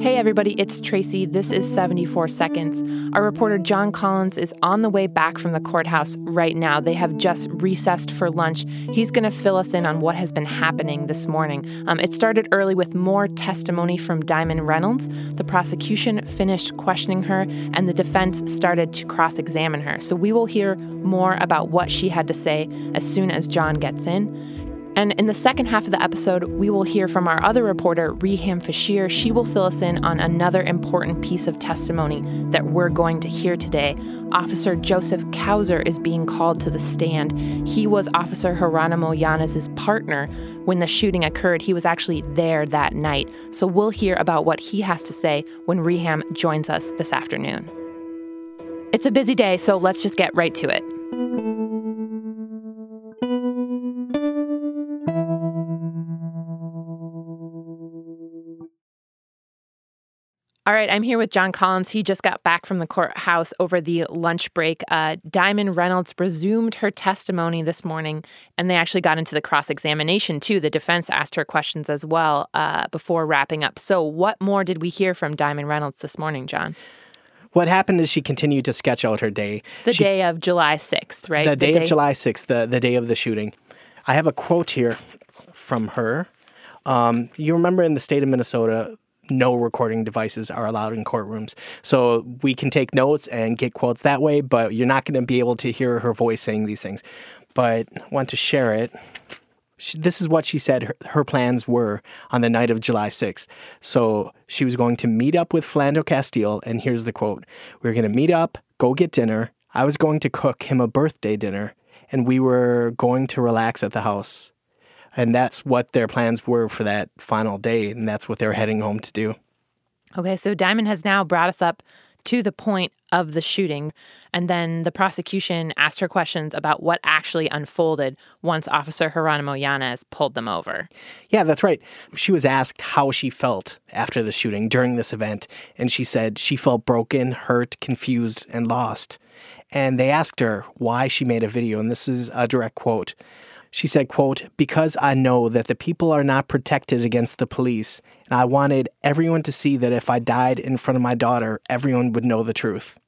Hey everybody, it's Tracy. This is 74 Seconds. Our reporter John Collins is on the way back from the courthouse right now. They have just recessed for lunch. He's going to fill us in on what has been happening this morning. It started early with more testimony from Diamond Reynolds. The prosecution finished questioning her, and the defense started to cross-examine her. So we will hear more about what she had to say as soon as John gets in. And in the second half of the episode, we will hear from our other reporter, Reham Fashir. She will fill us in on another important piece of testimony that we're going to hear today. Officer Joseph Kauser is being called to the stand. He was Officer Geronimo Yanez's partner when the shooting occurred. He was actually there that night. So we'll hear about what he has to say when Reham joins us this afternoon. It's a busy day, so let's just get right to it. All right, I'm here with John Collins. He just got back from the courthouse over the lunch break. Diamond Reynolds resumed her testimony this morning, and they actually got into the cross-examination, too. The defense asked her questions as well before wrapping up. So what more did we hear from Diamond Reynolds this morning, John? What happened is she continued to sketch out her day. The day of July 6th, right? The day of July 6th, the day of the shooting. I have a quote here from her. You remember in the state of Minnesota, no recording devices are allowed in courtrooms. So we can take notes and get quotes that way, but you're not going to be able to hear her voice saying these things. But I want to share it. This is what she said her plans were on the night of July 6th. So she was going to meet up with Philando Castile, and here's the quote. "We were going to meet up, go get dinner. I was going to cook him a birthday dinner, and we were going to relax at the house." And that's what their plans were for that final day, and that's what they're heading home to do. Okay, so Diamond has now brought us up to the point of the shooting, and then the prosecution asked her questions about what actually unfolded once Officer Geronimo Yanez pulled them over. Yeah, that's right. She was asked how she felt after the shooting during this event, and she said she felt broken, hurt, confused, and lost. And they asked her why she made a video, and this is a direct quote. She said, quote, "Because I know that the people are not protected against the police, and I wanted everyone to see that if I died in front of my daughter, everyone would know the truth."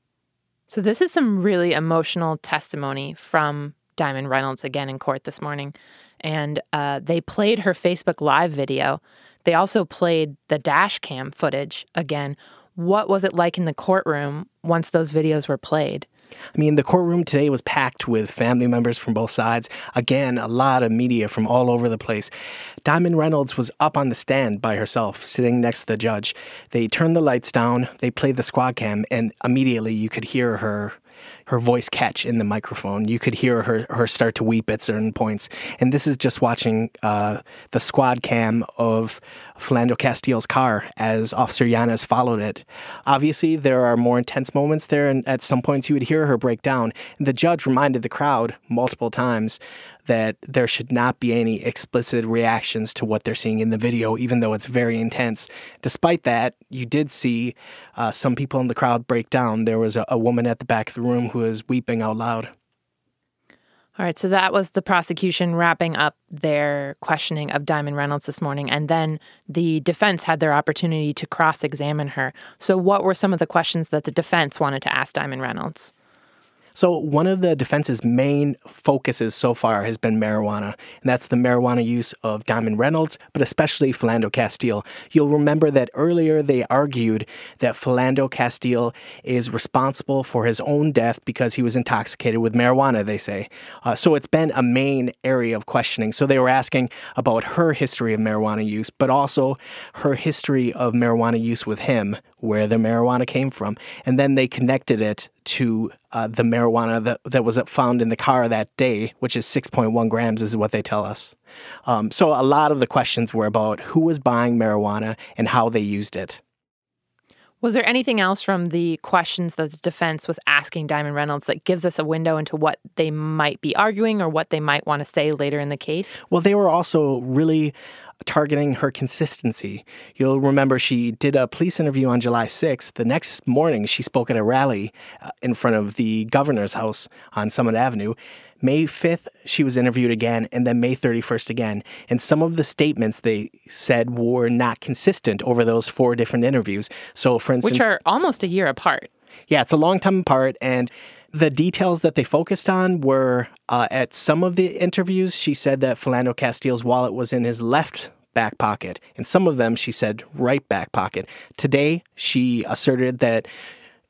So this is some really emotional testimony from Diamond Reynolds again in court this morning. And they played her Facebook Live video. They also played the dash cam footage again. What was it like in the courtroom once those videos were played? I mean, the courtroom today was packed with family members from both sides. Again, a lot of media from all over the place. Diamond Reynolds was up on the stand by herself, sitting next to the judge. They turned the lights down, they played the squad cam, and immediately you could hear her voice catch in the microphone. You could hear her start to weep at certain points. And this is just watching the squad cam of Philando Castile's car as Officer Yanez followed it. Obviously, there are more intense moments there, and at some points you would hear her break down. And the judge reminded the crowd multiple times that there should not be any explicit reactions to what they're seeing in the video, even though it's very intense. Despite that, you did see some people in the crowd break down. There was a woman at the back of the room who was weeping out loud. All right, so that was the prosecution wrapping up their questioning of Diamond Reynolds this morning, and then the defense had their opportunity to cross-examine her. So what were some of the questions that the defense wanted to ask Diamond Reynolds? So one of the defense's main focuses so far has been marijuana, and that's the marijuana use of Diamond Reynolds, but especially Philando Castile. You'll remember that earlier they argued that Philando Castile is responsible for his own death because he was intoxicated with marijuana, they say. So it's been a main area of questioning. So they were asking about her history of marijuana use, but also her history of marijuana use with him, where the marijuana came from, and then they connected it to the marijuana that was found in the car that day, which is 6.1 grams is what they tell us. So a lot of the questions were about who was buying marijuana and how they used it. Was there anything else from the questions that the defense was asking Diamond Reynolds that gives us a window into what they might be arguing or what they might want to say later in the case? Well, they were also really targeting her consistency. You'll remember she did a police interview on July 6th. The next morning, she spoke at a rally in front of the governor's house on Summit Avenue. May 5th, she was interviewed again, and then May 31st again. And some of the statements they said were not consistent over those four different interviews. So, for instance... Which are almost a year apart. Yeah, it's a long time apart, and... The details that they focused on were, at some of the interviews, she said that Philando Castile's wallet was in his left back pocket. And some of them, she said, right back pocket. Today, she asserted that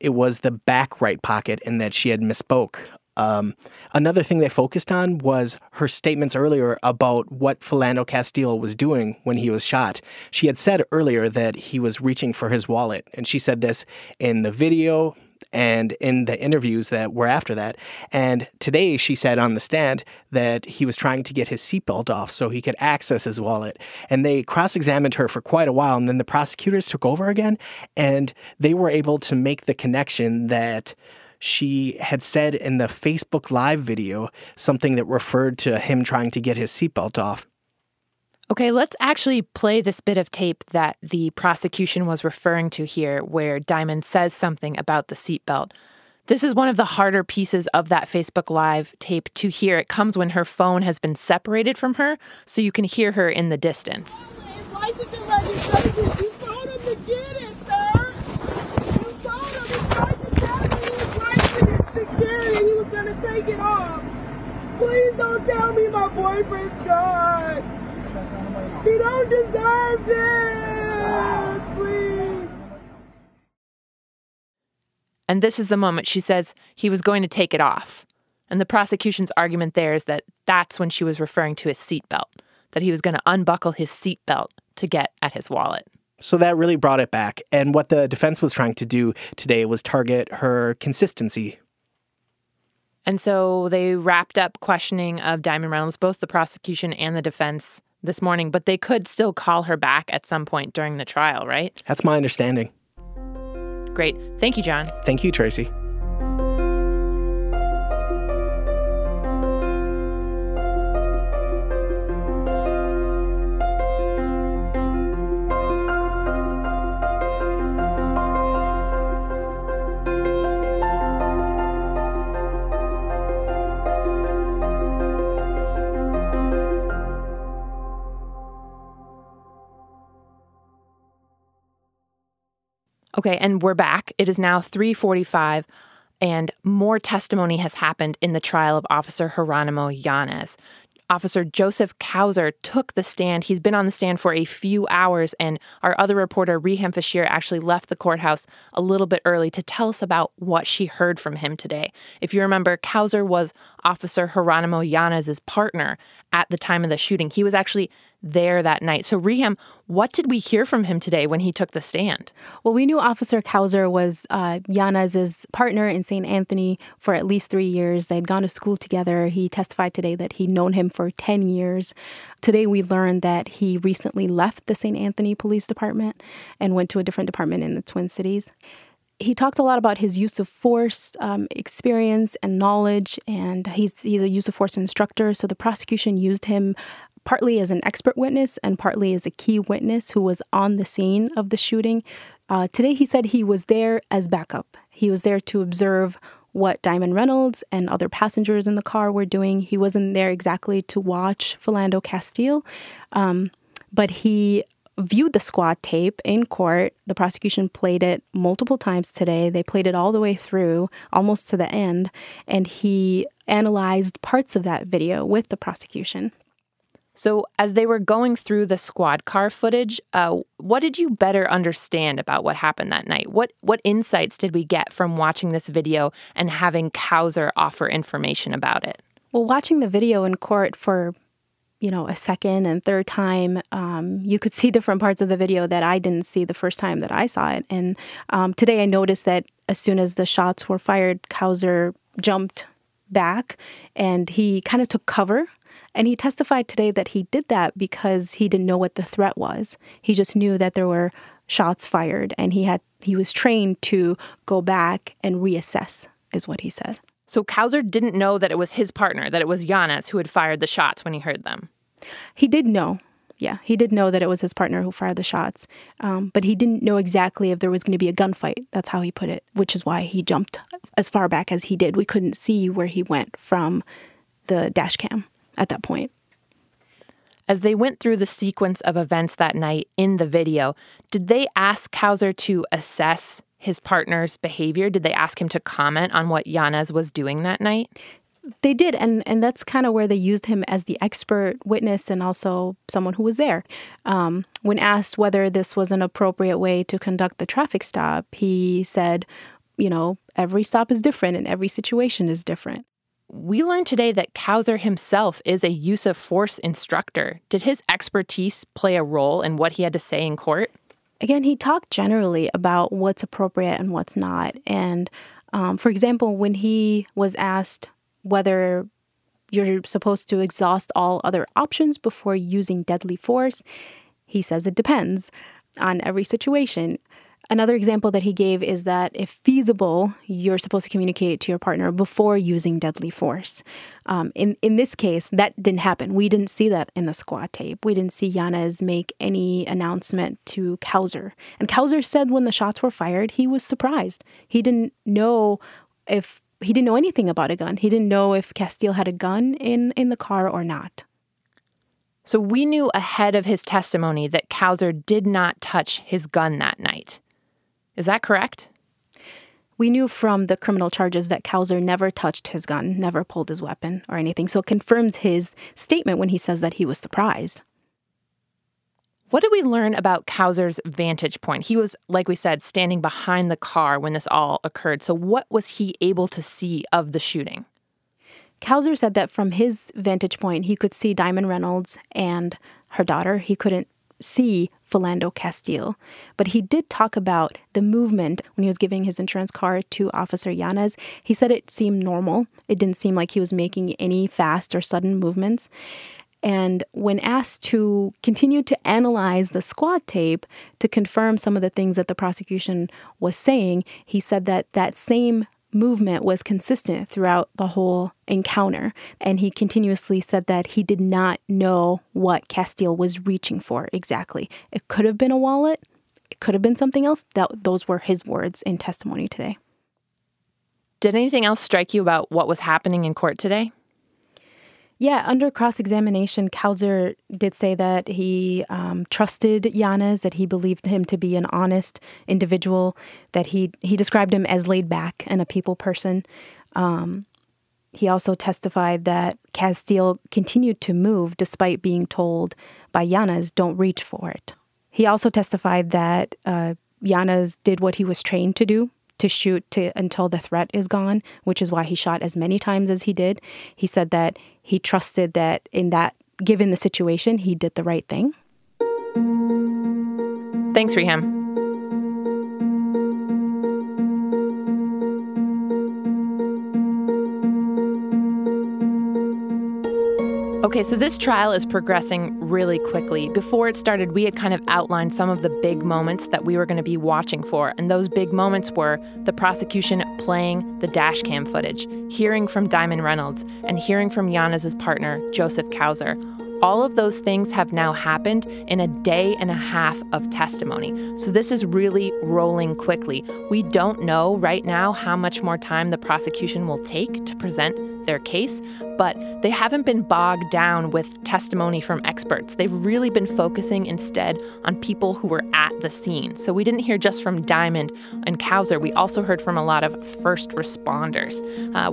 it was the back right pocket and that she had misspoke. Another thing they focused on was her statements earlier about what Philando Castile was doing when he was shot. She had said earlier that he was reaching for his wallet. And she said this in the video and in the interviews that were after that. And today she said on the stand that he was trying to get his seatbelt off so he could access his wallet. And they cross-examined her for quite a while, and then the prosecutors took over again, and they were able to make the connection that she had said in the Facebook Live video something that referred to him trying to get his seatbelt off. Okay, let's actually play this bit of tape that the prosecution was referring to here, where Diamond says something about the seatbelt. This is one of the harder pieces of that Facebook Live tape to hear. It comes when her phone has been separated from her, so you can hear her in the distance. Please don't tell me my boyfriend's gone. You don't deserve this, please. And this is the moment she says he was going to take it off. And the prosecution's argument there is that that's when she was referring to his seatbelt, that he was going to unbuckle his seatbelt to get at his wallet. So that really brought it back. And what the defense was trying to do today was target her consistency. And so they wrapped up questioning of Diamond Reynolds, both the prosecution and the defense, this morning, but they could still call her back at some point during the trial, right? That's my understanding. Great. Thank you, John. Thank you, Tracy. Okay, and we're back. It is now 3:45, and more testimony has happened in the trial of Officer Geronimo Yanez. Officer Joseph Kauser took the stand. He's been on the stand for a few hours, and our other reporter, Reham Fashir, actually left the courthouse a little bit early to tell us about what she heard from him today. If you remember, Kauser was Officer Geronimo Yanez's partner at the time of the shooting. He was actually there that night. So, Reham, what did we hear from him today when he took the stand? Well, we knew Officer Kauser was Yanez's partner in St. Anthony for at least 3 years. They'd gone to school together. He testified today that he'd known him for 10 years. Today, we learned that he recently left the St. Anthony Police Department and went to a different department in the Twin Cities. He talked a lot about his use of force experience and knowledge, and he's a use of force instructor. So the prosecution used him partly as an expert witness and partly as a key witness who was on the scene of the shooting. Today, he said he was there as backup. He was there to observe what Diamond Reynolds and other passengers in the car were doing. He wasn't there exactly to watch Philando Castile, but he viewed the squad tape in court. The prosecution played it multiple times today. They played it all the way through, almost to the end, and he analyzed parts of that video with the prosecution. So as they were going through the squad car footage, what did you better understand about what happened that night? What insights did we get from watching this video and having Kauser offer information about it? Well, watching the video in court for a second and third time, you could see different parts of the video that I didn't see the first time that I saw it. And today I noticed that as soon as the shots were fired, Kauser jumped back and he kind of took cover. And he testified today that he did that because he didn't know what the threat was. He just knew that there were shots fired, and he was trained to go back and reassess, is what he said. So Kauser didn't know that it was his partner, that it was Yanez who had fired the shots when he heard them. He did know. Yeah, he did know that it was his partner who fired the shots. But he didn't know exactly if there was going to be a gunfight. That's how he put it, which is why he jumped as far back as he did. We couldn't see where he went from the dash cam at that point. As they went through the sequence of events that night in the video, did they ask Kauser to assess his partner's behavior? Did they ask him to comment on what Yanez was doing that night? They did, and that's kind of where they used him as the expert witness and also someone who was there. When asked whether this was an appropriate way to conduct the traffic stop, he said, you know, every stop is different and every situation is different. We learned today that Kauser himself is a use of force instructor. Did his expertise play a role in what he had to say in court? Again, he talked generally about what's appropriate and what's not. And for example, when he was asked whether you're supposed to exhaust all other options before using deadly force, he says it depends on every situation. Another example that he gave is that if feasible, you're supposed to communicate to your partner before using deadly force. In this case, that didn't happen. We didn't see that in the squad tape. We didn't see Yanez make any announcement to Kauser. And Kauser said when the shots were fired, he was surprised. He didn't know anything about a gun. He didn't know if Castile had a gun in the car or not. So we knew ahead of his testimony that Kauser did not touch his gun that night. Is that correct? We knew from the criminal charges that Kauser never touched his gun, never pulled his weapon or anything. So it confirms his statement when he says that he was surprised. What did we learn about Kauser's vantage point? He was, like we said, standing behind the car when this all occurred. So what was he able to see of the shooting? Kauser said that from his vantage point, he could see Diamond Reynolds and her daughter. He couldn't see Philando Castile. But he did talk about the movement when he was giving his insurance card to Officer Yanez. He said it seemed normal. It didn't seem like he was making any fast or sudden movements. And when asked to continue to analyze the squad tape to confirm some of the things that the prosecution was saying, he said that that same movement was consistent throughout the whole encounter. And he continuously said that he did not know what Castile was reaching for exactly. It could have been a wallet. It could have been something else. Those were his words in testimony today. Did anything else strike you about what was happening in court today? Yeah, under cross-examination, Kauser did say that he trusted Yanez, that he believed him to be an honest individual, that he described him as laid back and a people person. He also testified that Castile continued to move despite being told by Yanez, don't reach for it. He also testified that Yanez did what he was trained to do, to shoot until the threat is gone, which is why he shot as many times as he did. He said that he trusted that given the situation, he did the right thing. Thanks, Reham. Okay, so this trial is progressing really quickly. Before it started, we had kind of outlined some of the big moments that we were going to be watching for. And those big moments were the prosecution playing the dash cam footage, hearing from Diamond Reynolds, and hearing from Yanez's partner, Joseph Kauser. All of those things have now happened in a day and a half of testimony. So this is really rolling quickly. We don't know right now how much more time the prosecution will take to present their case, but they haven't been bogged down with testimony from experts. They've really been focusing instead on people who were at the scene. So we didn't hear just from Diamond and Kauser. We also heard from a lot of first responders.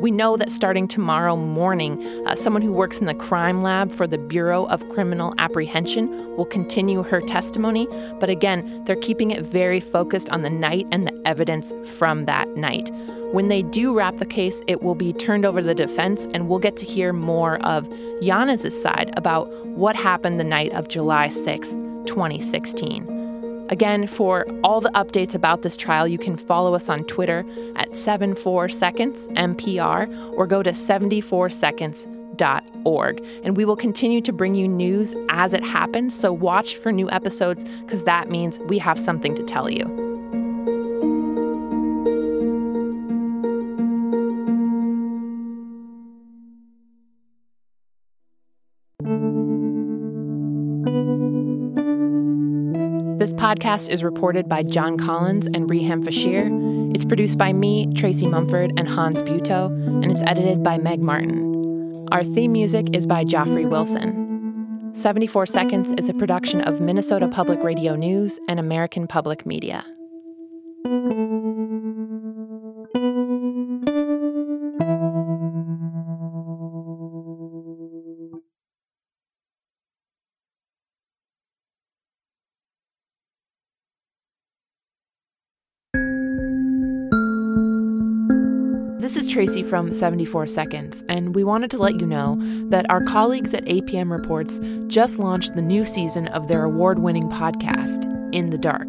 We know that starting tomorrow morning, someone who works in the crime lab for the Bureau of Criminal Apprehension will continue her testimony, but again, they're keeping it very focused on the night and the evidence from that night. When they do wrap the case, it will be turned over to the defense, and we'll get to hear more of Yanez's side about what happened the night of July 6, 2016. Again, for all the updates about this trial, you can follow us on Twitter at 74secondsmpr or go to 74seconds.org. And we will continue to bring you news as it happens, so watch for new episodes because that means we have something to tell you. This podcast is reported by John Collins and Reham Fashir. It's produced by me, Tracy Mumford, and Hans Buto, and it's edited by Meg Martin. Our theme music is by Joffrey Wilson. 74 Seconds is a production of Minnesota Public Radio News and American Public Media. This is Tracy from 74 Seconds, and we wanted to let you know that our colleagues at APM Reports just launched the new season of their award-winning podcast, In the Dark.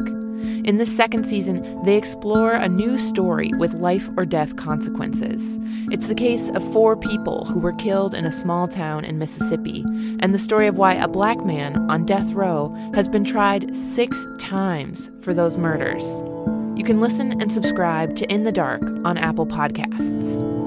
In this second season, they explore a new story with life or death consequences. It's the case of 4 people who were killed in a small town in Mississippi, and the story of why a black man on death row has been tried 6 times for those murders. You can listen and subscribe to In the Dark on Apple Podcasts.